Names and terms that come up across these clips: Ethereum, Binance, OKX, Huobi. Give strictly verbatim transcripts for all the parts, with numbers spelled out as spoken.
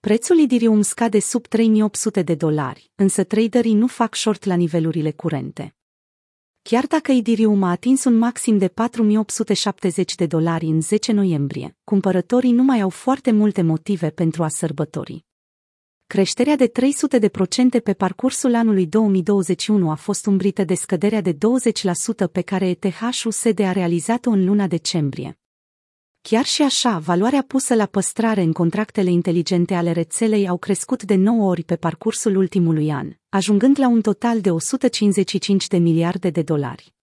Prețul Ethereum scade sub trei mii opt sute de dolari, însă traderii nu fac short la nivelurile curente. Chiar dacă Ethereum a atins un maxim de patru mii opt sute șaptezeci de dolari în zece noiembrie, cumpărătorii nu mai au foarte multe motive pentru a sărbători. Creșterea de trei sute de procente pe parcursul anului două mii douăzeci și unu a fost umbrită de scăderea de douăzeci la sută pe care E T H U S D a realizat-o în luna decembrie. Chiar și așa, valoarea pusă la păstrare în contractele inteligente ale rețelei au crescut de nouă ori pe parcursul ultimului an, ajungând la un total de o sută cincizeci și cinci de miliarde de dolari.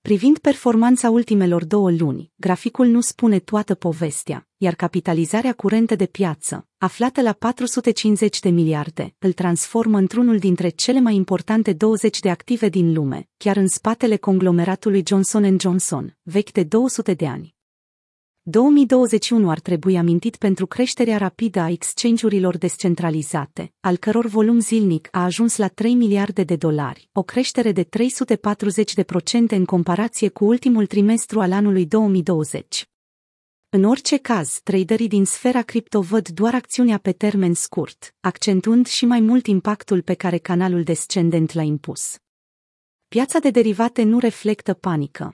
Privind performanța ultimelor două luni, graficul nu spune toată povestea, iar capitalizarea curentă de piață, aflată la patru sute cincizeci de miliarde, îl transformă într-unul dintre cele mai importante douăzeci de active din lume, chiar în spatele conglomeratului Johnson and Johnson, vechi de două sute de ani. două mii douăzeci și unu ar trebui amintit pentru creșterea rapidă a exchange-urilor descentralizate, al căror volum zilnic a ajuns la trei miliarde de dolari, o creștere de trei sute patruzeci de procente în comparație cu ultimul trimestru al anului două mii douăzeci. În orice caz, traderii din sfera cripto văd doar acțiunea pe termen scurt, accentuând și mai mult impactul pe care canalul descendent l-a impus. Piața de derivate nu reflectă panică.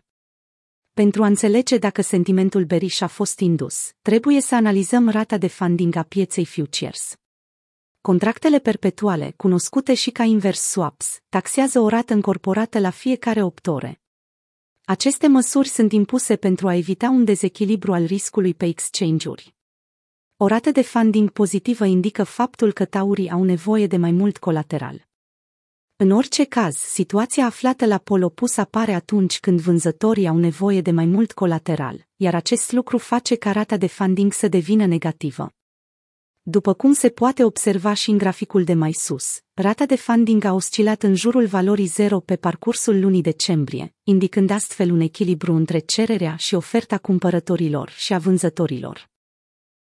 Pentru a înțelege dacă sentimentul bearish a fost indus, trebuie să analizăm rata de funding a pieței futures. Contractele perpetuale, cunoscute și ca inverse swaps, taxează o rată încorporată la fiecare opt ore. Aceste măsuri sunt impuse pentru a evita un dezechilibru al riscului pe exchange-uri. O rată de funding pozitivă indică faptul că taurii au nevoie de mai mult colateral. În orice caz, situația aflată la pol opus apare atunci când vânzătorii au nevoie de mai mult colateral, iar acest lucru face ca rata de funding să devină negativă. După cum se poate observa și în graficul de mai sus, rata de funding a oscilat în jurul valorii zero pe parcursul lunii decembrie, indicând astfel un echilibru între cererea și oferta cumpărătorilor și a vânzătorilor.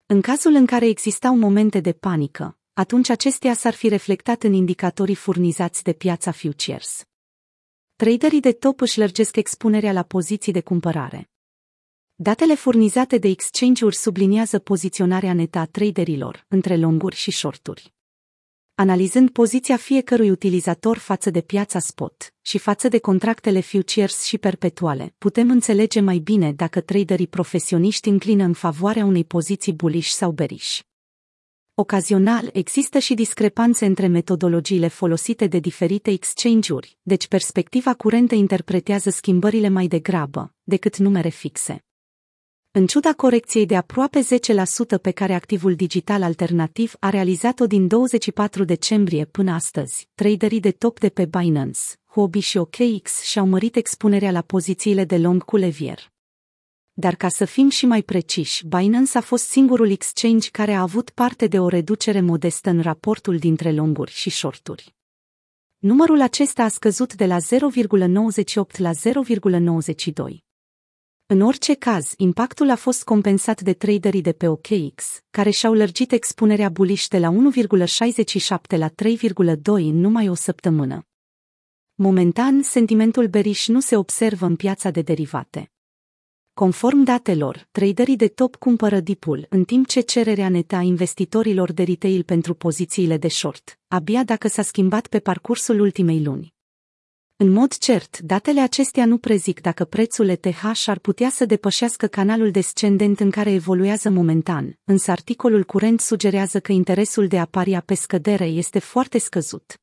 În cazul în care existau momente de panică, atunci acestea s-ar fi reflectat în indicatorii furnizați de piața futures. Traderii de top își lărgesc expunerea la poziții de cumpărare. Datele furnizate de exchange-uri subliniază poziționarea netă a traderilor între longuri și shorturi. Analizând poziția fiecărui utilizator față de piața spot și față de contractele futures și perpetuale, putem înțelege mai bine dacă traderii profesioniști înclină în favoarea unei poziții bullish sau bearish. Ocazional, există și discrepanțe între metodologiile folosite de diferite exchange-uri, deci perspectiva curentă interpretează schimbările mai degrabă decât numere fixe. În ciuda corecției de aproape zece la sută pe care activul digital alternativ a realizat-o din douăzeci și patru decembrie până astăzi, traderii de top de pe Binance, Huobi și O K X și-au mărit expunerea la pozițiile de long cu levier. Dar ca să fim și mai preciși, Binance a fost singurul exchange care a avut parte de o reducere modestă în raportul dintre longuri și shorturi. Numărul acesta a scăzut de la zero virgulă nouăzeci și opt la zero virgulă nouăzeci și doi. În orice caz, impactul a fost compensat de traderii de pe O K X, care și-au lărgit expunerea bullish de la unu virgulă șaizeci și șapte la trei virgulă doi în numai o săptămână. Momentan, sentimentul bearish nu se observă în piața de derivate. Conform datelor, traderii de top cumpără dipul, în timp ce cererea netă a investitorilor de retail pentru pozițiile de short, abia dacă s-a schimbat pe parcursul ultimei luni. În mod cert, datele acestea nu prezic dacă prețul E T H ar putea să depășească canalul descendent în care evoluează momentan, însă articolul curent sugerează că interesul de a paria pe scădere este foarte scăzut.